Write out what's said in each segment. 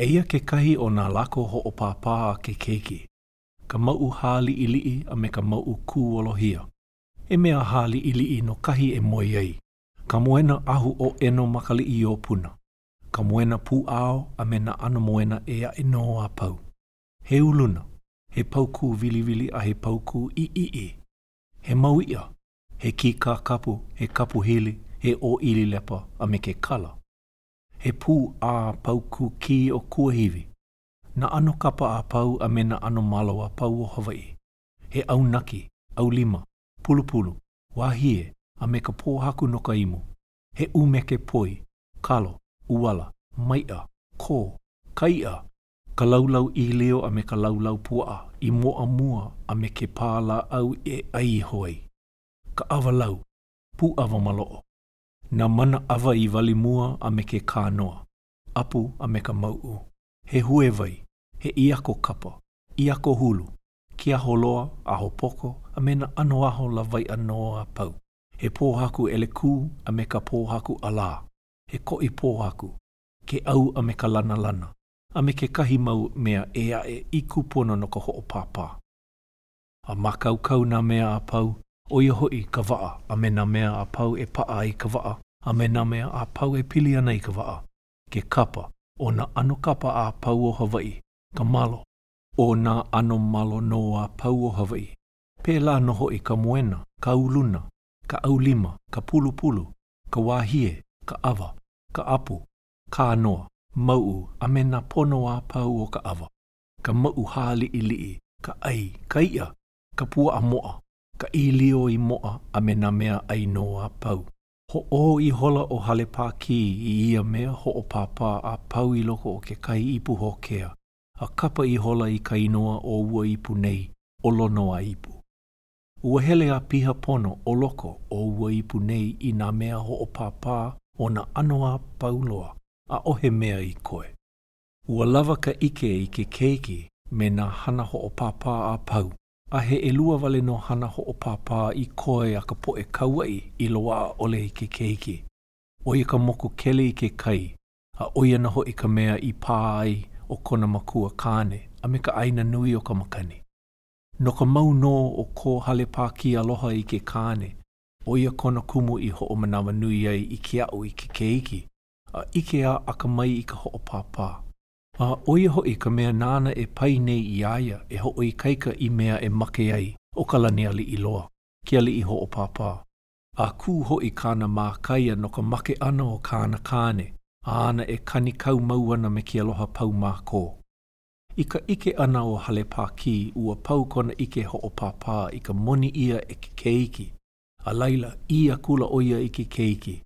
Eia ke kahi o nā lako ho'opāpā ke keiki, ka mau hāli ilii a me ka mau kūolohia. E mea hāli ilii no kahi e moi ai, ka moena ahu o eno makali i o puna, ka moena pū ao a me na ana moena ea e noa pau. He uluna, he pauku viliwili a he pauku i. He mau ia, he kika kapu, he kapu hili, he o ili lepa a me ke kala. He pū a pauku ki o kuahiwi. Na ano kapa a pau a me na ano malo a pau o Hawaii. He aunaki, aulima, pulupulu, wahie a me ka pōhaku no ka imu. He umeke poi, kalo, uala, maia, kō, kaia. Ka laulau i leo a me ka laulau pua i moa mua a me ke pāla au e ai hoi. Ka awalau, pū awa maloo. Na mana awa i wali mua a me ke kānoa, apu a me ka mau. He huewai, he iako kapa, iako hulu, kia holoa, aho poko, a me na ano aho la vai anoa pau. He pōhaku ele kū a me ka pōhaku alā, he koi pōhaku, ke au a me ka lana lana, a me ke kahi mau mea ea e iku pono no ka ho'opāpā. A makaukau nā mea a pau, o ia hoi ka waa, a me nā mea a pau e paa i ka waa, a me nā mea a pau e pili ana i ka waa. Ke kapa, o nā ano kapa a pau o Hawaii, ka malo, o nā ano malo no a pau o Hawaii. Pēlā no hoi ka moena, ka uluna, ka aulima, ka pulupulu, ka wahie, ka awa, ka apu, ka anoa, mau, a me nā pono a pau o ka awa. Ka mau hāli ilii, ka ai, ka ia, ka pua a moa. Ka ilio i moa a me nā mea ai noa pau. Ho o i hola o hale pāki i ia mea ho'opāpā a pau i loko o ke kai ipu hokea, a kapa i hola i ka inoa o ua ipu nei, o lonoa ipu. Ua hele a piha pono o loko o ua ipu nei i nā mea ho'opāpā o nā anoa pauloa, a ohe mea i koe. Ua lava ka ike i ke keiki me nā hana ho'opāpā a pau. A he elua wale no hana ho'opāpā i koe a ka poe kauai i loa ole i ke keiki. Oia ka moku kele i ke kai, a oia na ho i ka mea i pā ai o kona makua kāne, a me ka aina nui o ka makani. No ka mau no o ko hale pāki aloha i ke kāne, oia kona kumu i ho o manawa nui ai i ke au i ke keiki, a ike a akamai i ka ho'opāpā. A oia hoi ka mea nāna e pai nei i aia e hoi kaika i mea e make ai o ka lani ali i loa, ki ali i ho'opāpā. A kū hoi kāna mākaia no ka make ana o kāna kāne, a ana e kani kau mauana me ki aloha pau mākō. I ka ike ana o hale pāki ua pau kona ike ho'opāpā i ka moni ia e ke keiki, a laila ia kula oia i ke keiki,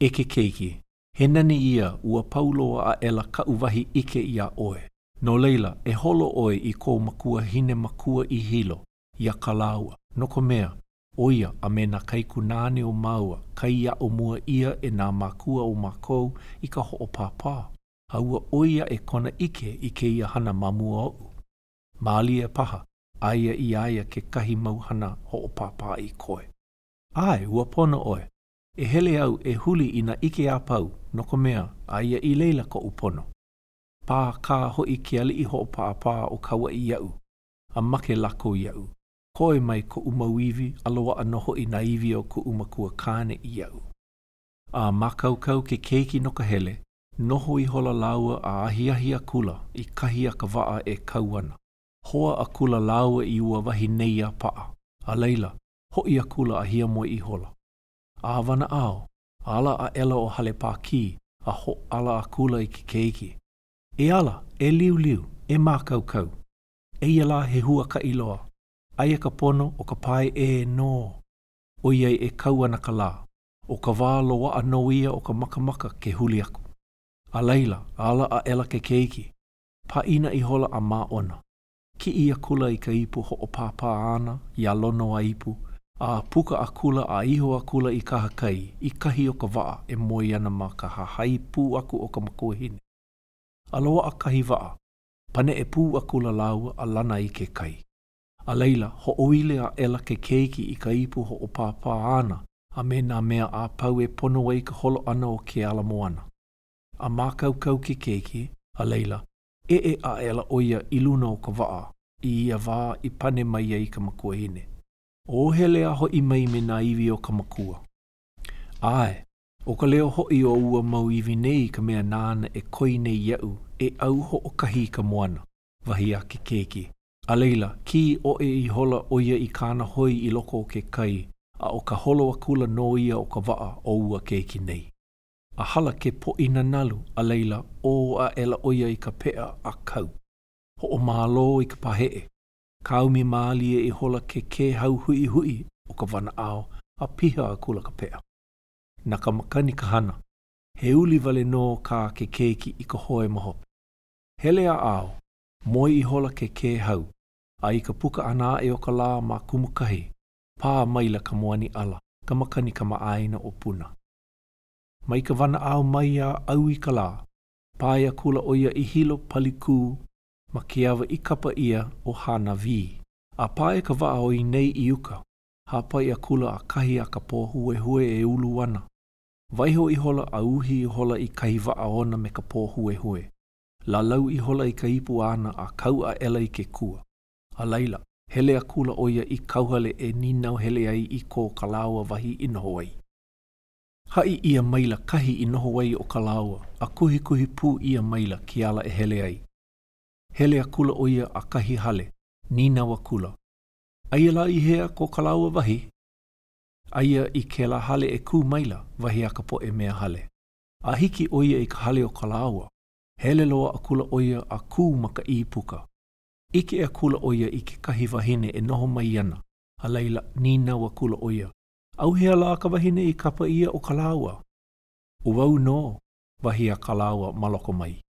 e ke keiki. He nani ia ua pauloa a ela kauwahi ike ia oe. No leila e holo oe i ko makua hine makua i hilo, ia kalaua, no ko mea, oia a me na kaikunane o maua, kai ia o mua ia e nā makua o makou i ka ho'opāpā. Haua oia e kona ike i ke ia hana mamua o'u. Maali e paha, aia i aia ke kahi mauhana ho'opāpā i koe. Ai, ua pona oe. E hele au e huli i na ike a pau, no ko mea, a ia i leila ko upono. Pā kā hoi ke ali i ho'opāpā o kawa i iau, a make lako iau. Koe mai ko umauiwi aloa ano hoi na iwi o ko umakua kāne iau. A makaukau ke keiki no ka hele, noho i hola laua a ahiahia kula i kahia ka waa e kauana. Hoa a kula laua i ua wahi nei a paa, a leila, hoi a kula ahia moe i hola. A wana ao, ala a ela o hale pāki, a ho ala a kula i ke keiki. E ala, e liu liu, e mākaukau. E ia la he hua ka iloa. Aia ka pono o ka pai e no. O iai e kauana ka la. O ka wālo wa anō ia o ka makamaka ke huli aku. A leila, ala a ela ke keiki. Paina i hola a māona. Ki ia kula i ka ipu ho'opāpā ana, ia lono a ipu. A puka a kula a iho a kula i kaha kai, i kahi o ka waa e moi ana ma ka hahai pū aku o ka makuahine. Aloa a kahi waa, pane e pū a kula laua a lana i ke kai. A leila, ho oile a ela ke keiki i ka ipu ho'opāpā ana, a me nā mea a pau e pono wei ka holo ana o ke ala moana. A mākaukau ke keiki, a leila, E e a e la oia i luna o ka waa, i ia waa i pane mai ai ka makua hine. O hele aho i mai me nā iwi o ka makua. Ai, o ka leo hoi o ua mau iwi nei ka mea nāna e koi nei iau, e au ho o kahi ka moana, wahi ake keiki. A leila, ki o e i hola oia i kāna hoi i loko o ke kai, a o ka holo a kula no ia o ka waa o ua keiki nei. A hala ke po ina nalu, a leila, o a ela oia i ka pea a kau. Ho o mālo i ka pahee. Kaumi mālie e hola ke hau hui hui o ka wana ao, a piha a kula ka pea. Na ka makani ka hana, he uli vale no ka ke keiki i ka hoe maho. Hele a ao, moi i hola ke hau, a i ka puka ana e o ka lā ma kumukahi, pā maila ka moani ala, ka makani ka maaina o puna. Mai ka wana au mai a au i ka lā, pāia kula oia i hilo palikū, ma kiawa i kapa ia o hana vi. A pāia ka waa o i nei i uka, hapa ia kula a kahi a ka pō hue hue e ulu wana. Waiho i hola a uhi i hola i kahi waa ona me ka pō hue hue. Lalau i hola i ka ipu ana a kau a ela i ke kua. A leila, hele a kula oia i kauhale e ninau hele ai i ko kalaua wahi inhoai. Hai ia maila kahi i noho wai o kalaua, a kuhi kuhi pū ia maila ki ala e hele ai. Hele a kula o ia a kahi hale, nina wa kula. Aia la i hea ko kalaua wahi. Aia i ke la hale e kū maila, wahi a ka po e mea hale. A hiki o ia i ka hale o kalaua, hele loa a kula o ia a kū maka i puka. Ike a kula o ia i ke kahi wahine e noho mai ana, a leila nina wa kula o ia. Au hea la ka wahine i kapa ia o kalaua. Uwau no, wahi a kalaua maloko mai.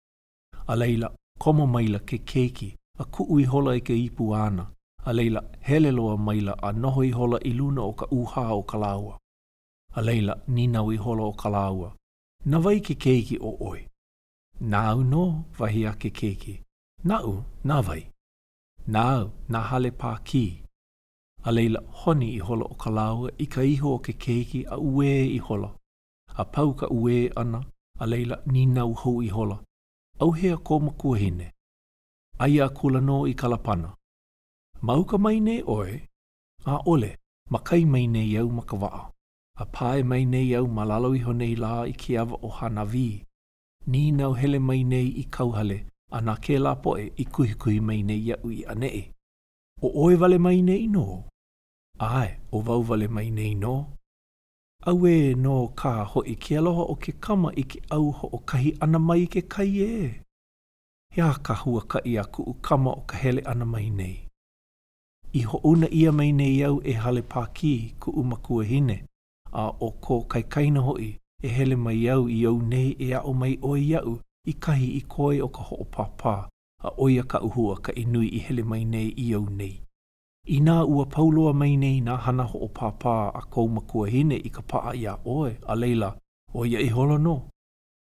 A leila, komo maila ke keiki, a kuu i hola i ke ipu ana. A leila, hele loa maila a noho i hola i luna o ka uha o kalaua. A leila, ninau i hola o kalaua. Na wai ke keiki o oi. Nau no, wahi a ke keiki. Nau, na wai. Nau, na hale pā ki. A leila honi i hola o kalaua i ka iho o ke keiki a ue i hola. A pau ka ue ana, a leila ninau hou i hola. Au hea ko makua hine. Aia a kula no i kalapana. Mauka mai ne oe, a ole, makai mai ne iau makawaa. A pae mai ne iau malalo i honei la i kiawa o hanavi. Ninau hele mai nei i kauhale, a na ke la poe i kuhi mai ne iau i anei. O oe vale mai nei no. Ai, o vau vale mai nei no. Aue no ka hoi ke aloha o ke kama i ke au ho o kahi ana mai ke kai e. Hea ka hua ka ia kuu kama o ka hele ana mai nei. I ho una ia mai nei au e hale pāki kuu makua hine, a o ko kaikaina hoi e hele mai au i au nei e ao mai oi iau i kahi i koe o ka ho o pāpā. A oia ka uhua ka inui i hele mai nei i au nei. I nā ua pauloa mai nei nā hana ho o pāpā a kou makua hine i ka paa ia oe, a leila, oia i holo no.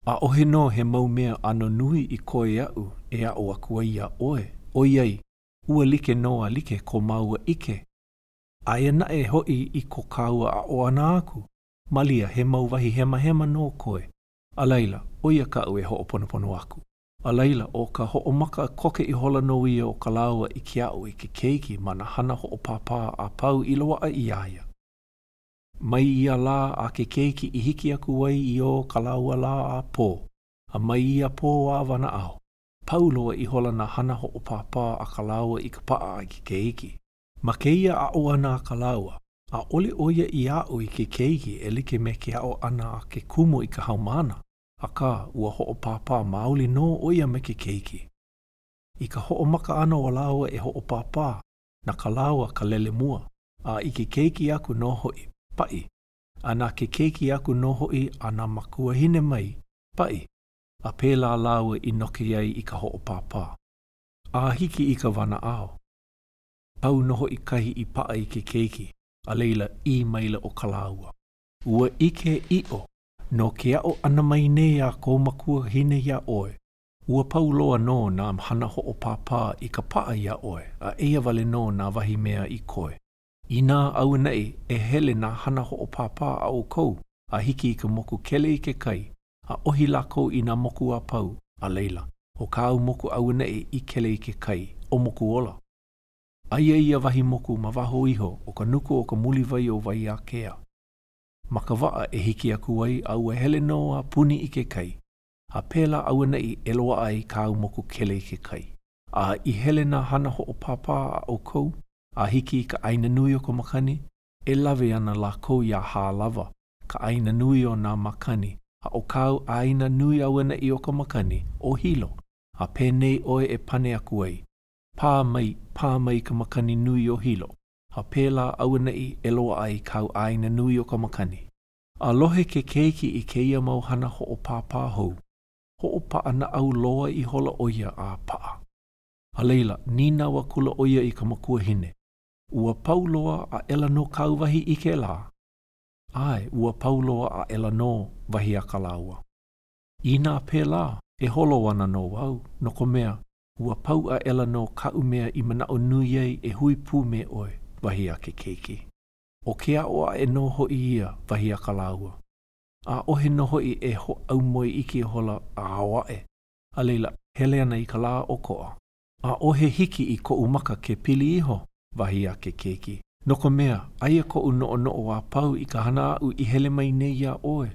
A ohe no he mau mea ano nui i koe au, e a o akua ia oe, oiai, ua like noa like ko maua ike. Aia na e hoi i ko kaua a o ana aku, malia he mau wahi hema hema no koe, a leila, oia ka ue ho o ponopono aku. A leila o ka ho'omaka koke i hola no ia o kalaua i ke au i ke keiki mana hana ho o pāpā a pau i loa a iaia. Mai ia la a ke keiki i hiki aku wai i o kalaua la a pō, a mai ia pō a wana au. Pau loa i hola na hana ho o pāpā a kalaua i ka paa a ke keiki. Ma ke ia a o ana a kalaua, a ole oia i au i ke keiki e like me ke ao ana a ke kumu i ka haumana. A ka ua ho'o pāpā maoli no oia me ke keiki. I ka ho'o maka ana o laua e ho'o pāpā, na ka laua ka lele mua, a i ke keiki aku no hoi, pai. A na ke keiki aku no hoi a na makua hine mai, pai. A pēlā laua i noki ai i ka ho'o pāpā. A hiki i ka wana ao. Pau noho i kahi i paa i ke keiki, a leila i maila o ka laua. Ua ike i o. No ke ao ana mai nei a kou makua hine ia oe. Ua pauloa no nā hana ho o pāpā i ka paa ia oe, a eia vale no nā wahi mea i koe. I nā au nei e hele nā hana ho o pāpā a o kou, a hiki i ka moku kele i ke kai, a ohi lākou i nā moku a pau, a leila, o ka au moku au na e ikele ke kai o moku ola. Aia ia wahi moku ma waho iho o ka nuku o ka muliwai o wai a kea. Makawaa e hiki aku ai au e hele noa puni ike kai. A pela au na i eloa ai ka au moku kele ke kai. A i hele na hana ho o papa o kou, a hiki ka aina nui o ka makani, e lawe ana la kou ia hā lava, ka aina nui o na makani, a o kau aina nui au ana i o ka makani, o hilo, a pēnei oe e pane aku ai. Pā mai ka makani nui o hilo, a pēla au ana i eloa ai kau aina nui o ka makani. A lohe ke keiki i keia mau hana ho o pāpā hou, ho o pā ana au loa i hola oia a paa. A leila, nina wa kula oia i ka makua hine. Ua pauloa a ela no kau wahi i ke la. Ai, ua pauloa a ela no wahi a kalaua. Ina pē la, e holo ana no wau, no ko mea, ua pau a ela no kau mea i mana o nuiei e hui pū me oe, wahi a ke keiki. O kea oa e no hoi ia, wahi a kalaua. A ohe no hoi e ho au moe i ke hola a awae. A leila, hele ana i ka la o koa. A ohe hiki i ko umaka ke pili iho, wahi a ke keiki. No ko mea, aia ko u noo noo a pau i ka hana au i hele mai nei a oe.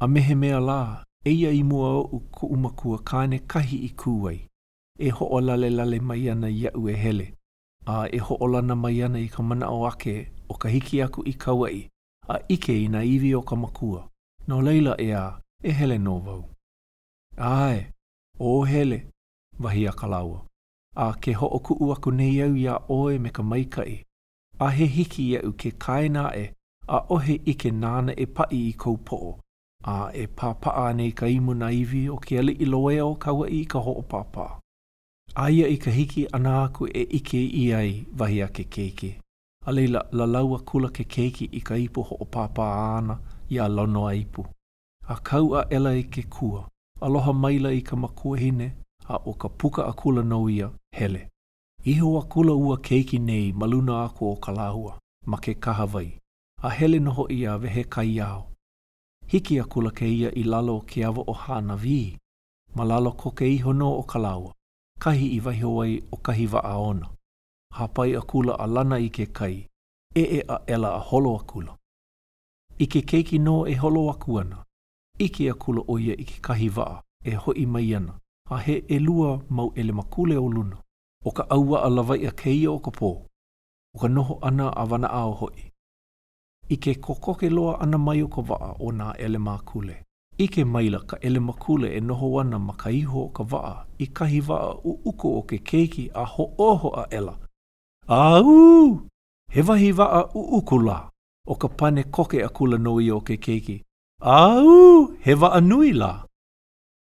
A mehe mea la, eia i mua o ko umakua kāne kahi i kūwai. E ho'o lale lale mai ana ia u e hele. A e ho'o lana mai ana i ka mana o ake o ka hiki aku i Kauai. A ike i na iwi o ka makua. No leila e a, e hele no vau. Ae, o hele, wahi a kalaua. A ke ho'o ku'u aku nei au ia oe me ka maikai. A he hiki iau ke kaina e, a ohe ike nāna e pa'i i kou po'o. A e pāpa'a nei ka imu na iwi o ke ali iloea o Kauai ka ho'o pāpa'a. Aia i ka hiki ana aku e ike i ai wahi a ke keiki. A leila lalaua kula ke keiki i ka ipu ho'o pāpa'a ana i a lono aipu. A kau a ela i ke kua. Aloha maila i ka makua hine. A o ka puka akula nau ia, hele. Iho akula ua keiki nei maluna aku o kalahua, ma ke kahawai. A hele noho ia wehe kai iao. Hiki akula ke ia i lalo ke awa o hana vii. Ma lalo ko ke iho no o kalahua. Kahi i waihoai o kahi wa aona. Hapai akula a lana i ke kai. E a ela a holo akula. I ke keiki no e holo akuana. Iki akula o ia i ke kahi waa e hoi mai ana. A he elua mau ele makule o luna, o ka aua a lawai a keia o ka pō, o ka noho ana a wana a o hoi. I ke kokoke loa ana mai o ka waa o nā ele makule. I ke maila ka ele makule e noho ana ma ka iho o ka waa, i kahi waa u uko o ke keiki a ho oho a ela. Au! He wahi waa u uku la, o ka pane koke a kula noi o ke keiki. Au! He waa nui la.